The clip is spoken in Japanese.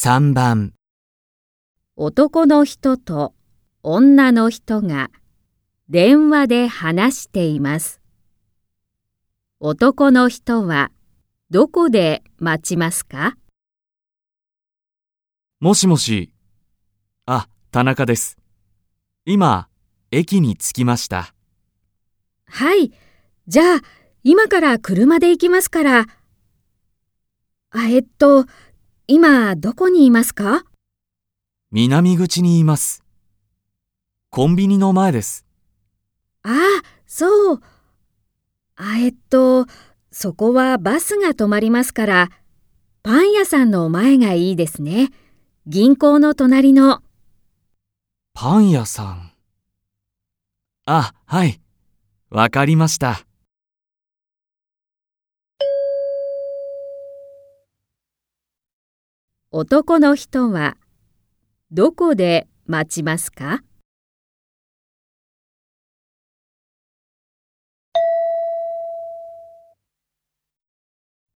3番、男の人と女の人が電話で話しています。男の人はどこで待ちますか？もしもし。あ、田中です。今、駅に着きました。はい。じゃあ、今から車で行きますから。今、どこにいますか？南口にいます。コンビニの前です。ああ、そう。そこはバスが止まりますから、パン屋さんの前がいいですね。銀行の隣の。パン屋さん。あ、はい。わかりました。男の人はどこで待ちますか？